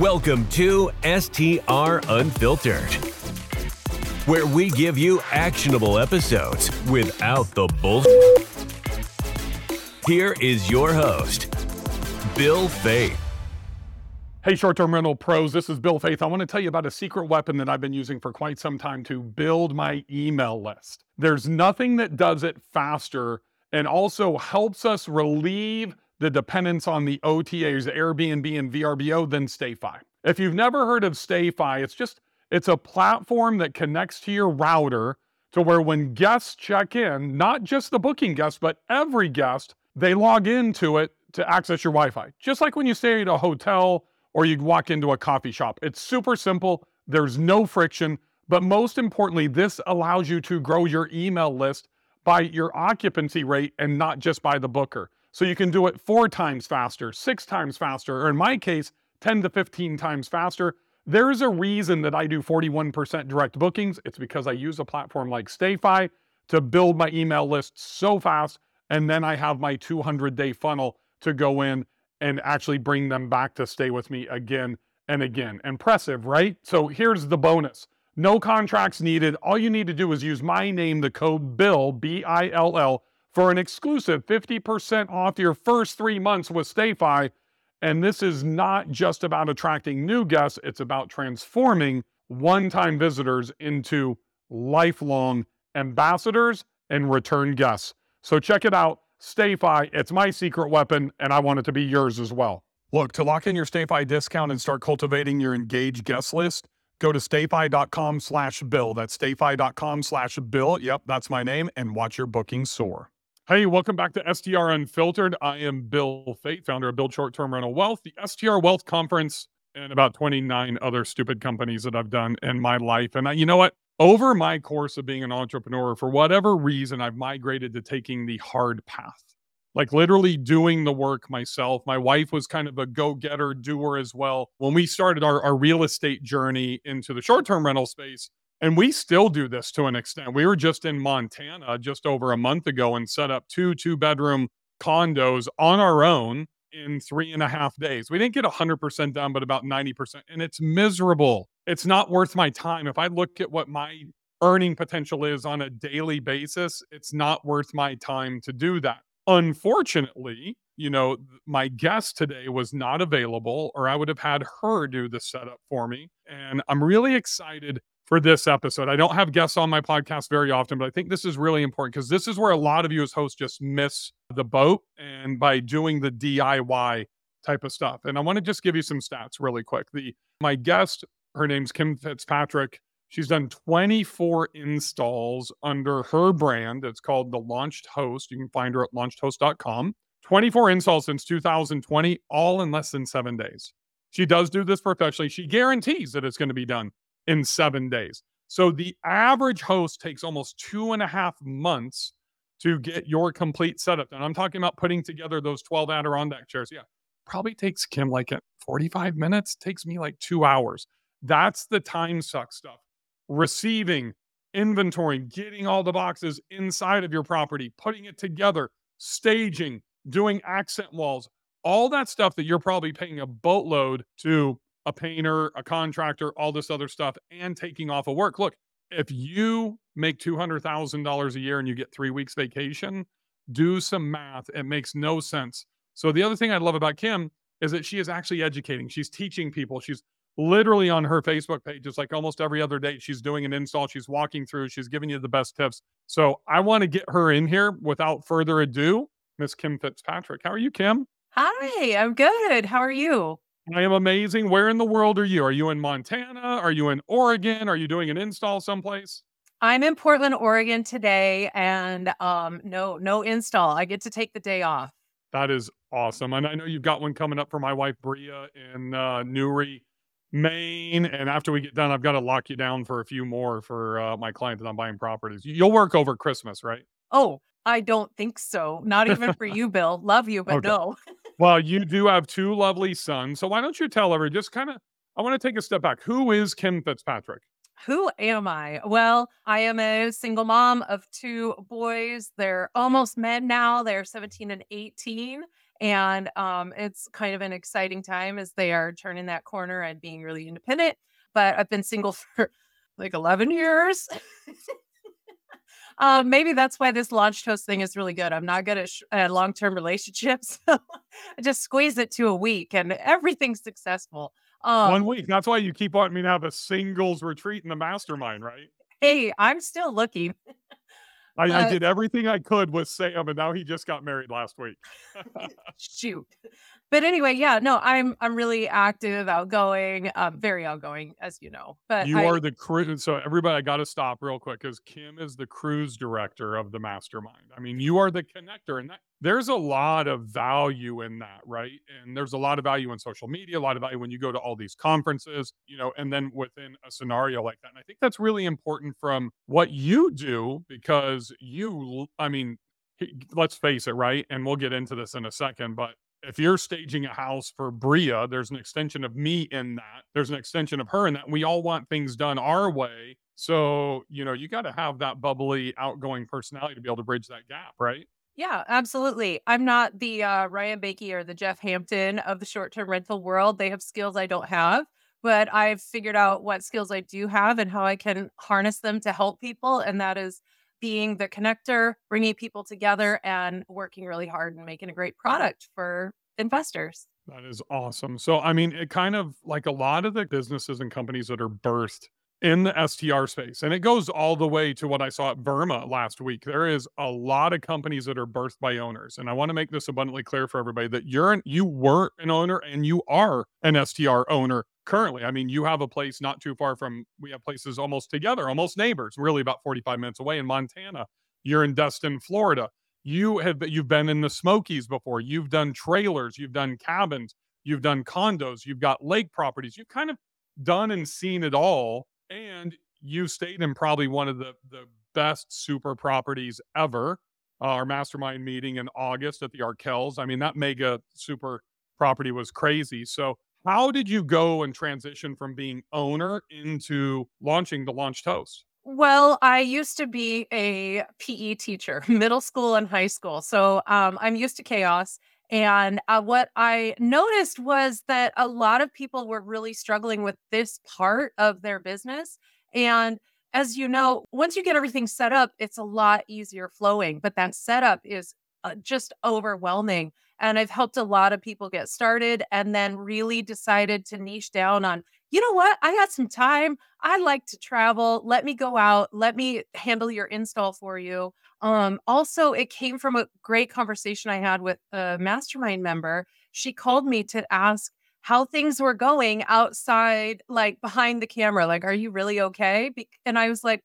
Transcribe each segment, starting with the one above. Welcome to STR Unfiltered, where we give you actionable episodes without the bullshit. Here is your host, Bill Faeth. Hey, short-term rental pros, this is Bill Faeth. I want to tell you about a secret weapon that I've been using for quite some time to build my email list. There's nothing that does it faster and also helps us relieve the dependence on the OTAs, Airbnb and VRBO, than StayFi. If you've never heard of StayFi, it's a platform that connects to your router to where when guests check in, not just the booking guest, but every guest, they log into it to access your Wi-Fi. Just like when you stay at a hotel or you walk into a coffee shop. It's super simple, there's no friction, but most importantly, this allows you to grow your email list by your occupancy rate and not just by the booker. So you can do it 4 times faster, 6 times faster, or in my case, 10 to 15 times faster. There's a reason that I do 41% direct bookings. It's because I use a platform like StayFi to build my email list so fast, and then I have my 200-day funnel to go in and actually bring them back to stay with me again and again. Impressive, right? So here's the bonus. No contracts needed. All you need to do is use my name, the code BILL, B-I-L-L, for an exclusive 50% off your first 3 months with StayFi. And this is not just about attracting new guests. It's about transforming one-time visitors into lifelong ambassadors and return guests. So check it out. StayFi, it's my secret weapon, and I want it to be yours as well. Look, to lock in your StayFi discount and start cultivating your engaged guest list, go to StayFi.com/bill. That's StayFi.com/bill. Yep, that's my name, and watch your booking soar. Hey, welcome back to STR Unfiltered. I am Bill Faeth, founder of Build Short-Term Rental Wealth, the STR Wealth Conference, and about 29 other stupid companies that I've done in my life. And you know what? Over my course of being an entrepreneur, for whatever reason, I've migrated to taking the hard path, like literally doing the work myself. My wife was kind of a go-getter, doer as well. When we started our real estate journey into the short-term rental space, and we still do this to an extent. We were just in Montana just over a month ago and set up two-bedroom condos on our own in 3.5 days. We didn't get 100% done, but about 90%. And it's miserable. It's not worth my time. If I look at what my earning potential is on a daily basis, it's not worth my time to do that. Unfortunately, you know, my guest today was not available, or I would have had her do the setup for me. And I'm really excited for this episode. I don't have guests on my podcast very often, but I think this is really important because this is where a lot of you as hosts just miss the boat, and by doing the DIY type of stuff. And I want to just give you some stats really quick. My guest, her name's Kim Fitzpatrick. She's done 24 installs under her brand. It's called the Launched Host. You can find her at LauncedHost.com. 24 installs since 2020, all in less than 7 days. She does do this professionally. She guarantees that it's going to be done in 7 days. So the average host takes almost 2.5 months to get your complete setup done. I'm talking about putting together those 12 Adirondack chairs. Yeah, probably takes Kim like 45 minutes, takes me like 2 hours. That's the time suck stuff. Receiving, inventorying, getting all the boxes inside of your property, putting it together, staging, doing accent walls, all that stuff that you're probably paying a boatload to a painter, a contractor, all this other stuff, and taking off of work. Look, if you make $200,000 a year and you get 3 weeks vacation, do some math. It makes no sense. So the other thing I love about Kim is that she is actually educating. She's teaching people. She's literally on her Facebook page, it's like almost every other day, she's doing an install, she's walking through, she's giving you the best tips. So I want to get her in here without further ado. Miss Kim Fitzpatrick. How are you, Kim? Hi, I'm good. How are you? I am amazing. Where in the world are you? Are you in Montana? Are you in Oregon? Are you doing an install someplace? I'm in Portland, Oregon today, and no install. I get to take the day off. That is awesome. And I know you've got one coming up for my wife, Bria, in Newry, Maine, and after we get done, I've got to lock you down for a few more for my client that I'm buying properties. You'll work over Christmas, right? Oh, I don't think so. Not even for you, Bill. Love you, but okay. No. Well, you do have two lovely sons. So why don't you tell everyone, I want to take a step back. Who is Kim Fitzpatrick? Who am I? Well, I am a single mom of 2 boys. They're almost men now. They're 17 and 18. And it's kind of an exciting time as they are turning that corner and being really independent. But I've been single for like 11 years. Maybe that's why this Launched Host thing is really good. I'm not good at long-term relationships. So I just squeeze it to a week and everything's successful. 1 week. That's why you keep wanting me to have a singles retreat in the mastermind, right? Hey, I'm still looking. I did everything I could with Sam, and now he just got married last week. Shoot. But anyway, yeah, no, I'm really active, outgoing, very outgoing, as you know. But you are the cruise. So everybody, I got to stop real quick because Kim is the cruise director of the mastermind. I mean, you are the connector, and there's a lot of value in that, right? And there's a lot of value in social media, a lot of value when you go to all these conferences, you know, and then within a scenario like that. And I think that's really important from what you do because you, I mean, let's face it, right? And we'll get into this in a second, but if you're staging a house for Bria, there's an extension of me in that. There's an extension of her in that. We all want things done our way. So, you know, you got to have that bubbly, outgoing personality to be able to bridge that gap, right? Yeah, absolutely. I'm not the Ryan Bakey or the Jeff Hampton of the short-term rental world. They have skills I don't have, but I've figured out what skills I do have and how I can harness them to help people. And that is being the connector, bringing people together and working really hard and making a great product for investors. That is awesome. So, I mean, it kind of like a lot of the businesses and companies that are birthed in the STR space, and it goes all the way to what I saw at Verma last week. There is a lot of companies that are birthed by owners. And I want to make this abundantly clear for everybody that you were an owner and you are an STR owner. Currently, I mean, you have a place not too far from, we have places almost together, almost neighbors, really about 45 minutes away in Montana. You're in Destin, Florida. You've been in the Smokies before. You've done trailers, you've done cabins, you've done condos, you've got lake properties. You've kind of done and seen it all. And you stayed in probably one of the best super properties ever. Our mastermind meeting in August at the Arkells. I mean, that mega super property was crazy. So how did you go and transition from being owner into launching the Launched Host? Well, I used to be a PE teacher, middle school and high school. So I'm used to chaos. And what I noticed was that a lot of people were really struggling with this part of their business. And as you know, once you get everything set up, it's a lot easier flowing. But that setup is just overwhelming. And I've helped a lot of people get started and then really decided to niche down on, you know what? I got some time. I like to travel. Let me go out. Let me handle your install for you. Also, it came from a great conversation I had with a mastermind member. She called me to ask how things were going outside, like behind the camera. Like, are you really okay? And I was like,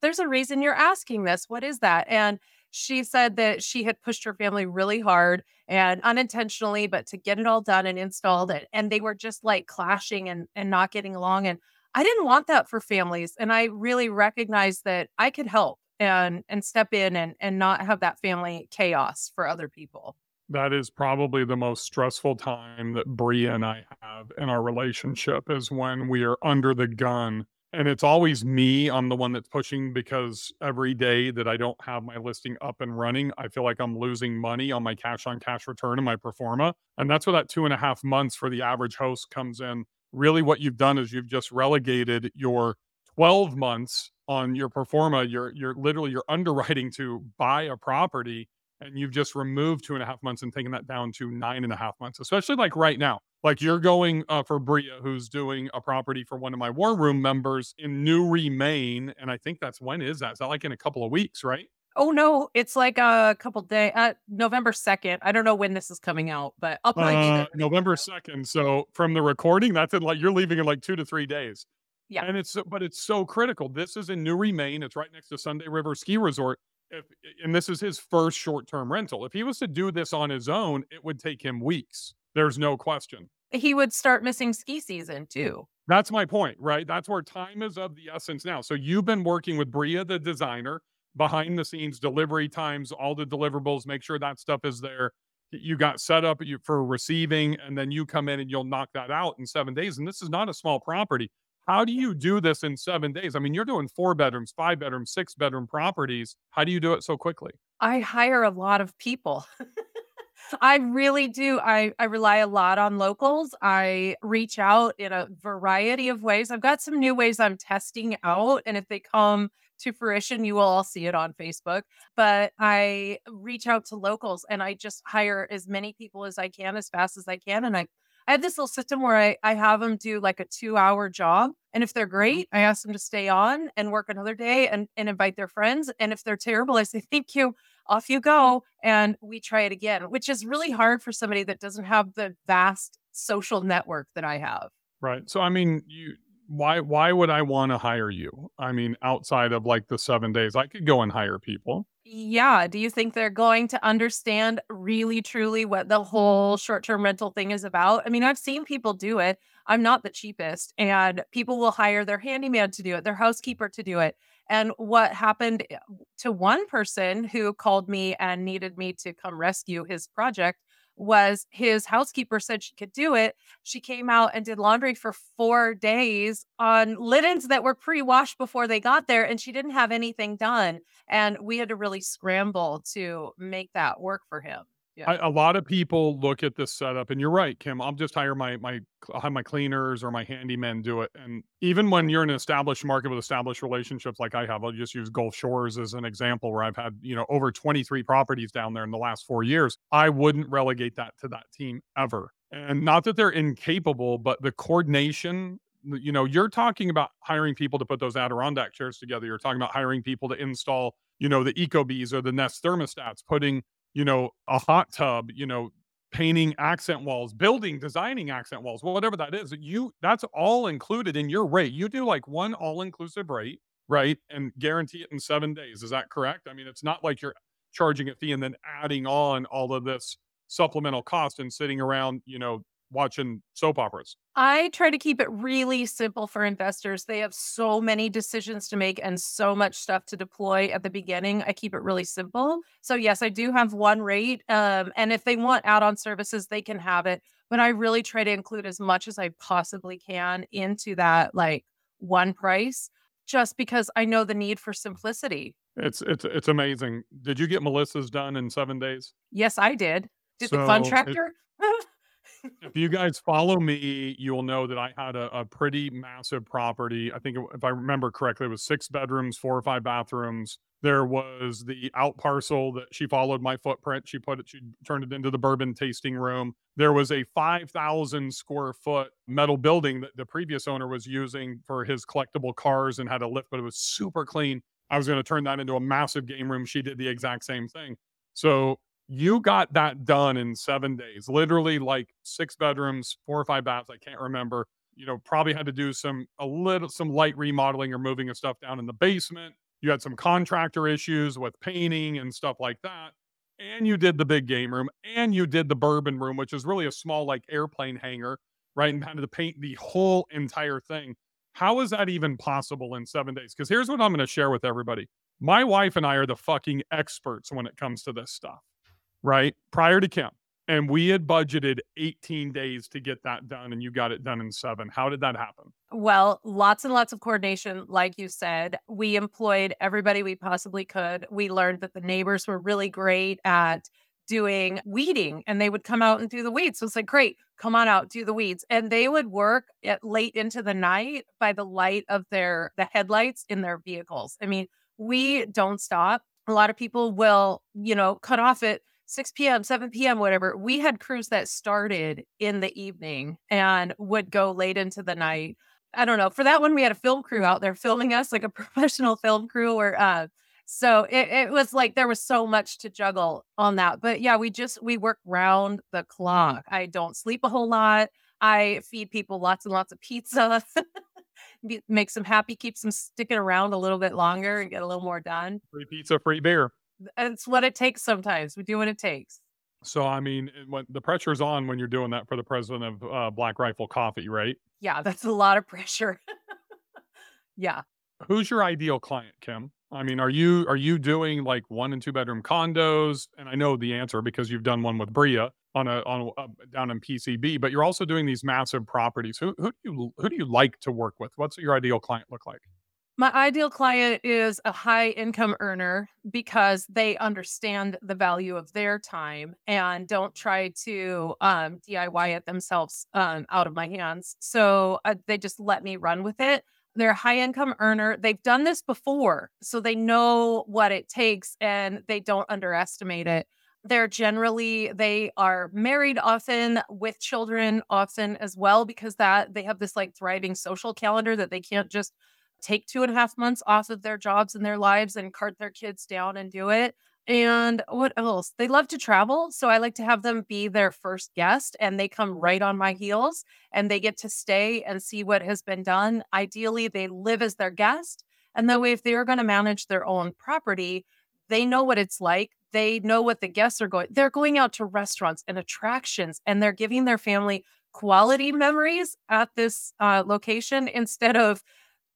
there's a reason you're asking this. What is that? And she said that she had pushed her family really hard and unintentionally, but to get it all done and installed it. And they were just like clashing and not getting along. And I didn't want that for families. And I really recognized that I could help and step in and not have that family chaos for other people. That is probably the most stressful time that Bria and I have in our relationship is when we are under the gun. And it's always me. I'm the one that's pushing because every day that I don't have my listing up and running, I feel like I'm losing money on my cash on cash return and my performa. And that's where that 2.5 months for the average host comes in. Really what you've done is you've just relegated your 12 months on your performa, your literally your underwriting to buy a property. And you've just removed 2.5 months and taken that down to 9.5 months, especially like right now. Like you're going for Bria, who's doing a property for one of my war room members in Newry, Maine. And I think that's, when is that? Is that like in a couple of weeks, right? Oh, no. It's like a couple days, November 2nd. I don't know when this is coming out, but I'll probably November 2nd. So from the recording, that's in like, you're leaving in like 2 to 3 days. Yeah. And it's so critical. This is in Newry, Maine. It's right next to Sunday River Ski Resort. And this is his first short-term rental. If he was to do this on his own, it would take him weeks. There's no question. He would start missing ski season too. That's my point, right? That's where time is of the essence now. So you've been working with Bria, the designer, behind the scenes, delivery times, all the deliverables, make sure that stuff is there. You got set up for receiving, and then you come in and you'll knock that out in 7 days. And this is not a small property. How do you do this in 7 days? I mean, you're doing 4 bedrooms, 5 bedrooms, 6 bedroom properties. How do you do it so quickly? I hire a lot of people. I really do. I rely a lot on locals. I reach out in a variety of ways. I've got some new ways I'm testing out, and if they come to fruition, you will all see it on Facebook. But I reach out to locals and I just hire as many people as I can, as fast as I can. And I have this little system where I have them do like a 2-hour job. And if they're great, I ask them to stay on and work another day and invite their friends. And if they're terrible, I say, thank you, off you go. And we try it again, which is really hard for somebody that doesn't have the vast social network that I have. Right. So, I mean, why would I want to hire you? I mean, outside of like the 7 days, I could go and hire people. Yeah. Do you think they're going to understand really, truly what the whole short-term rental thing is about? I mean, I've seen people do it. I'm not the cheapest, and people will hire their handyman to do it, their housekeeper to do it. And what happened to one person who called me and needed me to come rescue his project was his housekeeper said she could do it. She came out and did laundry for 4 days on linens that were pre-washed before they got there, and she didn't have anything done. And we had to really scramble to make that work for him. Yeah. A lot of people look at this setup, and you're right, Kim. I'll just hire my cleaners or my handymen do it. And even when you're in an established market with established relationships like I have, I'll just use Gulf Shores as an example where I've had, over 23 properties down there in the last 4 years. I wouldn't relegate that to that team ever. And not that they're incapable, but the coordination, you're talking about hiring people to put those Adirondack chairs together. You're talking about hiring people to install, the Ecobees or the Nest thermostats, putting a hot tub, painting accent walls, designing accent walls, whatever that is, that's all included in your rate. You do like one all-inclusive rate, right? And guarantee it in 7 days. Is that correct? I mean, it's not like you're charging a fee and then adding on all of this supplemental cost and sitting around, watching soap operas. I try to keep it really simple for investors. They have so many decisions to make and so much stuff to deploy at the beginning. I keep it really simple. So yes, I do have one rate. And if they want add-on services, they can have it. But I really try to include as much as I possibly can into that like one price, just because I know the need for simplicity. It's amazing. Did you get Melissa's done in 7 days? Yes, I did. Did so the contractor? If you guys follow me, you will know that I had a pretty massive property. I think if I remember correctly, it was 6 bedrooms, 4 or 5 bathrooms. There was the out parcel that she followed my footprint. She turned it into the bourbon tasting room. There was a 5,000 square foot metal building that the previous owner was using for his collectible cars and had a lift, but it was super clean. I was going to turn that into a massive game room. She did the exact same thing. So you got that done in 7 days, literally like 6 bedrooms, 4 or 5 baths. I can't remember, probably had to do some light remodeling or moving of stuff down in the basement. You had some contractor issues with painting and stuff like that. And you did the big game room and you did the bourbon room, which is really a small like airplane hangar, right? And had to paint the whole entire thing. How is that even possible in 7 days? Because here's what I'm going to share with everybody. My wife and I are the fucking experts when it comes to this stuff. Right? Prior to Kim. And we had budgeted 18 days to get that done, and you got it done in 7. How did that happen? Well, lots and lots of coordination. Like you said, we employed everybody we possibly could. We learned that the neighbors were really great at doing weeding, and they would come out and do the weeds. So it's like, great, come on out, do the weeds. And they would work at late into the night by the light of the headlights in their vehicles. I mean, we don't stop. A lot of people will, cut off at 6 p.m., 7 p.m., whatever. We had crews that started in the evening and would go late into the night. I don't know. For that one, we had a film crew out there filming us, like a professional film crew. So it was like there was so much to juggle on that. But yeah, we work round the clock. I don't sleep a whole lot. I feed people lots and lots of pizza. Makes them happy, keeps them sticking around a little bit longer and get a little more done. Free pizza, free beer. It's what it takes sometimes. We do what it takes. So, I mean, the pressure's on when you're doing that for the president of Black Rifle Coffee, right? Yeah, that's a lot of pressure. Yeah. Who's your ideal client, Kim? I mean, are you doing like 1 and 2 bedroom condos? And I know the answer because you've done one with Bria down in PCB, but you're also doing these massive properties. Who do you like to work with? What's your ideal client look like? My ideal client is a high income earner because they understand the value of their time and don't try to DIY it themselves out of my hands. So they just let me run with it. They're a high income earner. They've done this before, so they know what it takes and they don't underestimate it. They're generally, they are married often with children often as well, because that they have this like thriving social calendar that they can't just take 2.5 months off of their jobs and their lives and cart their kids down and do it. And what else? They love to travel. So I like to have them be their first guest and they come right on my heels and they get to stay and see what has been done. Ideally, they live as their guest. And that way, if they're going to manage their own property, they know what it's like. They know what the guests are going. They're going out to restaurants and attractions, and they're giving their family quality memories at this location instead of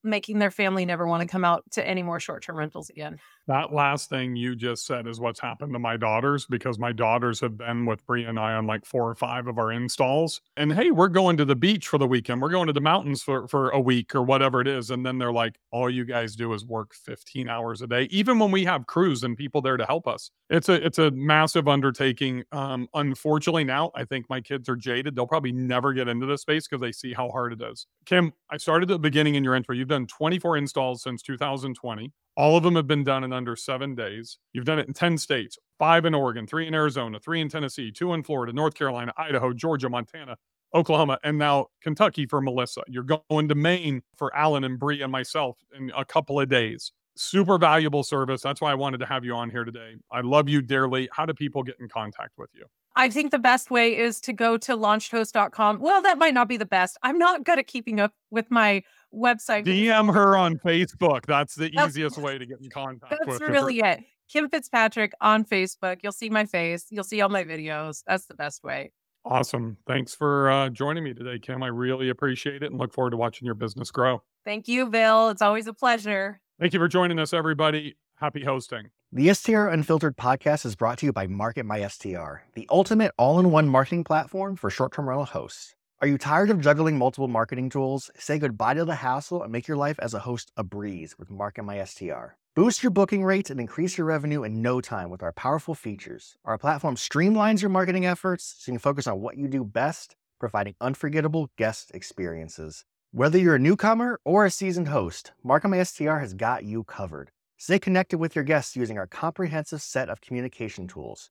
making their family never want to come out to any more short-term rentals again. That last thing you just said is what's happened to my daughters, because my daughters have been with Bria and I on like 4 or 5 of our installs. And hey, we're going to the beach for the weekend. We're going to the mountains for a week or whatever it is. And then they're like, all you guys do is work 15 hours a day, even when we have crews and people there to help us. It's a massive undertaking. Unfortunately, now I think my kids are jaded. They'll probably never get into this space because they see how hard it is. Kim, I started at the beginning in your intro. You've done 24 installs since 2020. All of them have been done in under 7 days. You've done it in 10 states, 5 in Oregon, 3 in Arizona, 3 in Tennessee, 2 in Florida, North Carolina, Idaho, Georgia, Montana, Oklahoma, and now Kentucky for Melissa. You're going to Maine for Alan and Bria and myself in a couple of days. Super valuable service. That's why I wanted to have you on here today. I love you dearly. How do people get in contact with you? I think the best way is to go to launchedhost.com. Well, that might not be the best. I'm not good at keeping up with my website. DM her on Facebook. That's the easiest way to get in contact with her. That's really it. Kim Fitzpatrick on Facebook. You'll see my face. You'll see all my videos. That's the best way. Awesome. Thanks for joining me today, Kim. I really appreciate it and look forward to watching your business grow. Thank you, Bill. It's always a pleasure. Thank you for joining us, everybody. Happy hosting. The STR Unfiltered podcast is brought to you by MarketMySTR, the ultimate all-in-one marketing platform for short-term rental hosts. Are you tired of juggling multiple marketing tools? Say goodbye to the hassle and make your life as a host a breeze with MarketMySTR. Boost your booking rates and increase your revenue in no time with our powerful features. Our platform streamlines your marketing efforts so you can focus on what you do best, providing unforgettable guest experiences. Whether you're a newcomer or a seasoned host, MarketMySTR has got you covered. Stay connected with your guests using our comprehensive set of communication tools.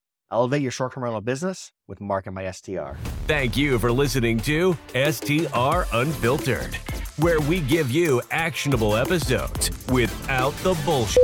Elevate your short-term rental business with MarketMySTR. Thank you for listening to STR Unfiltered, where we give you actionable episodes without the bullshit.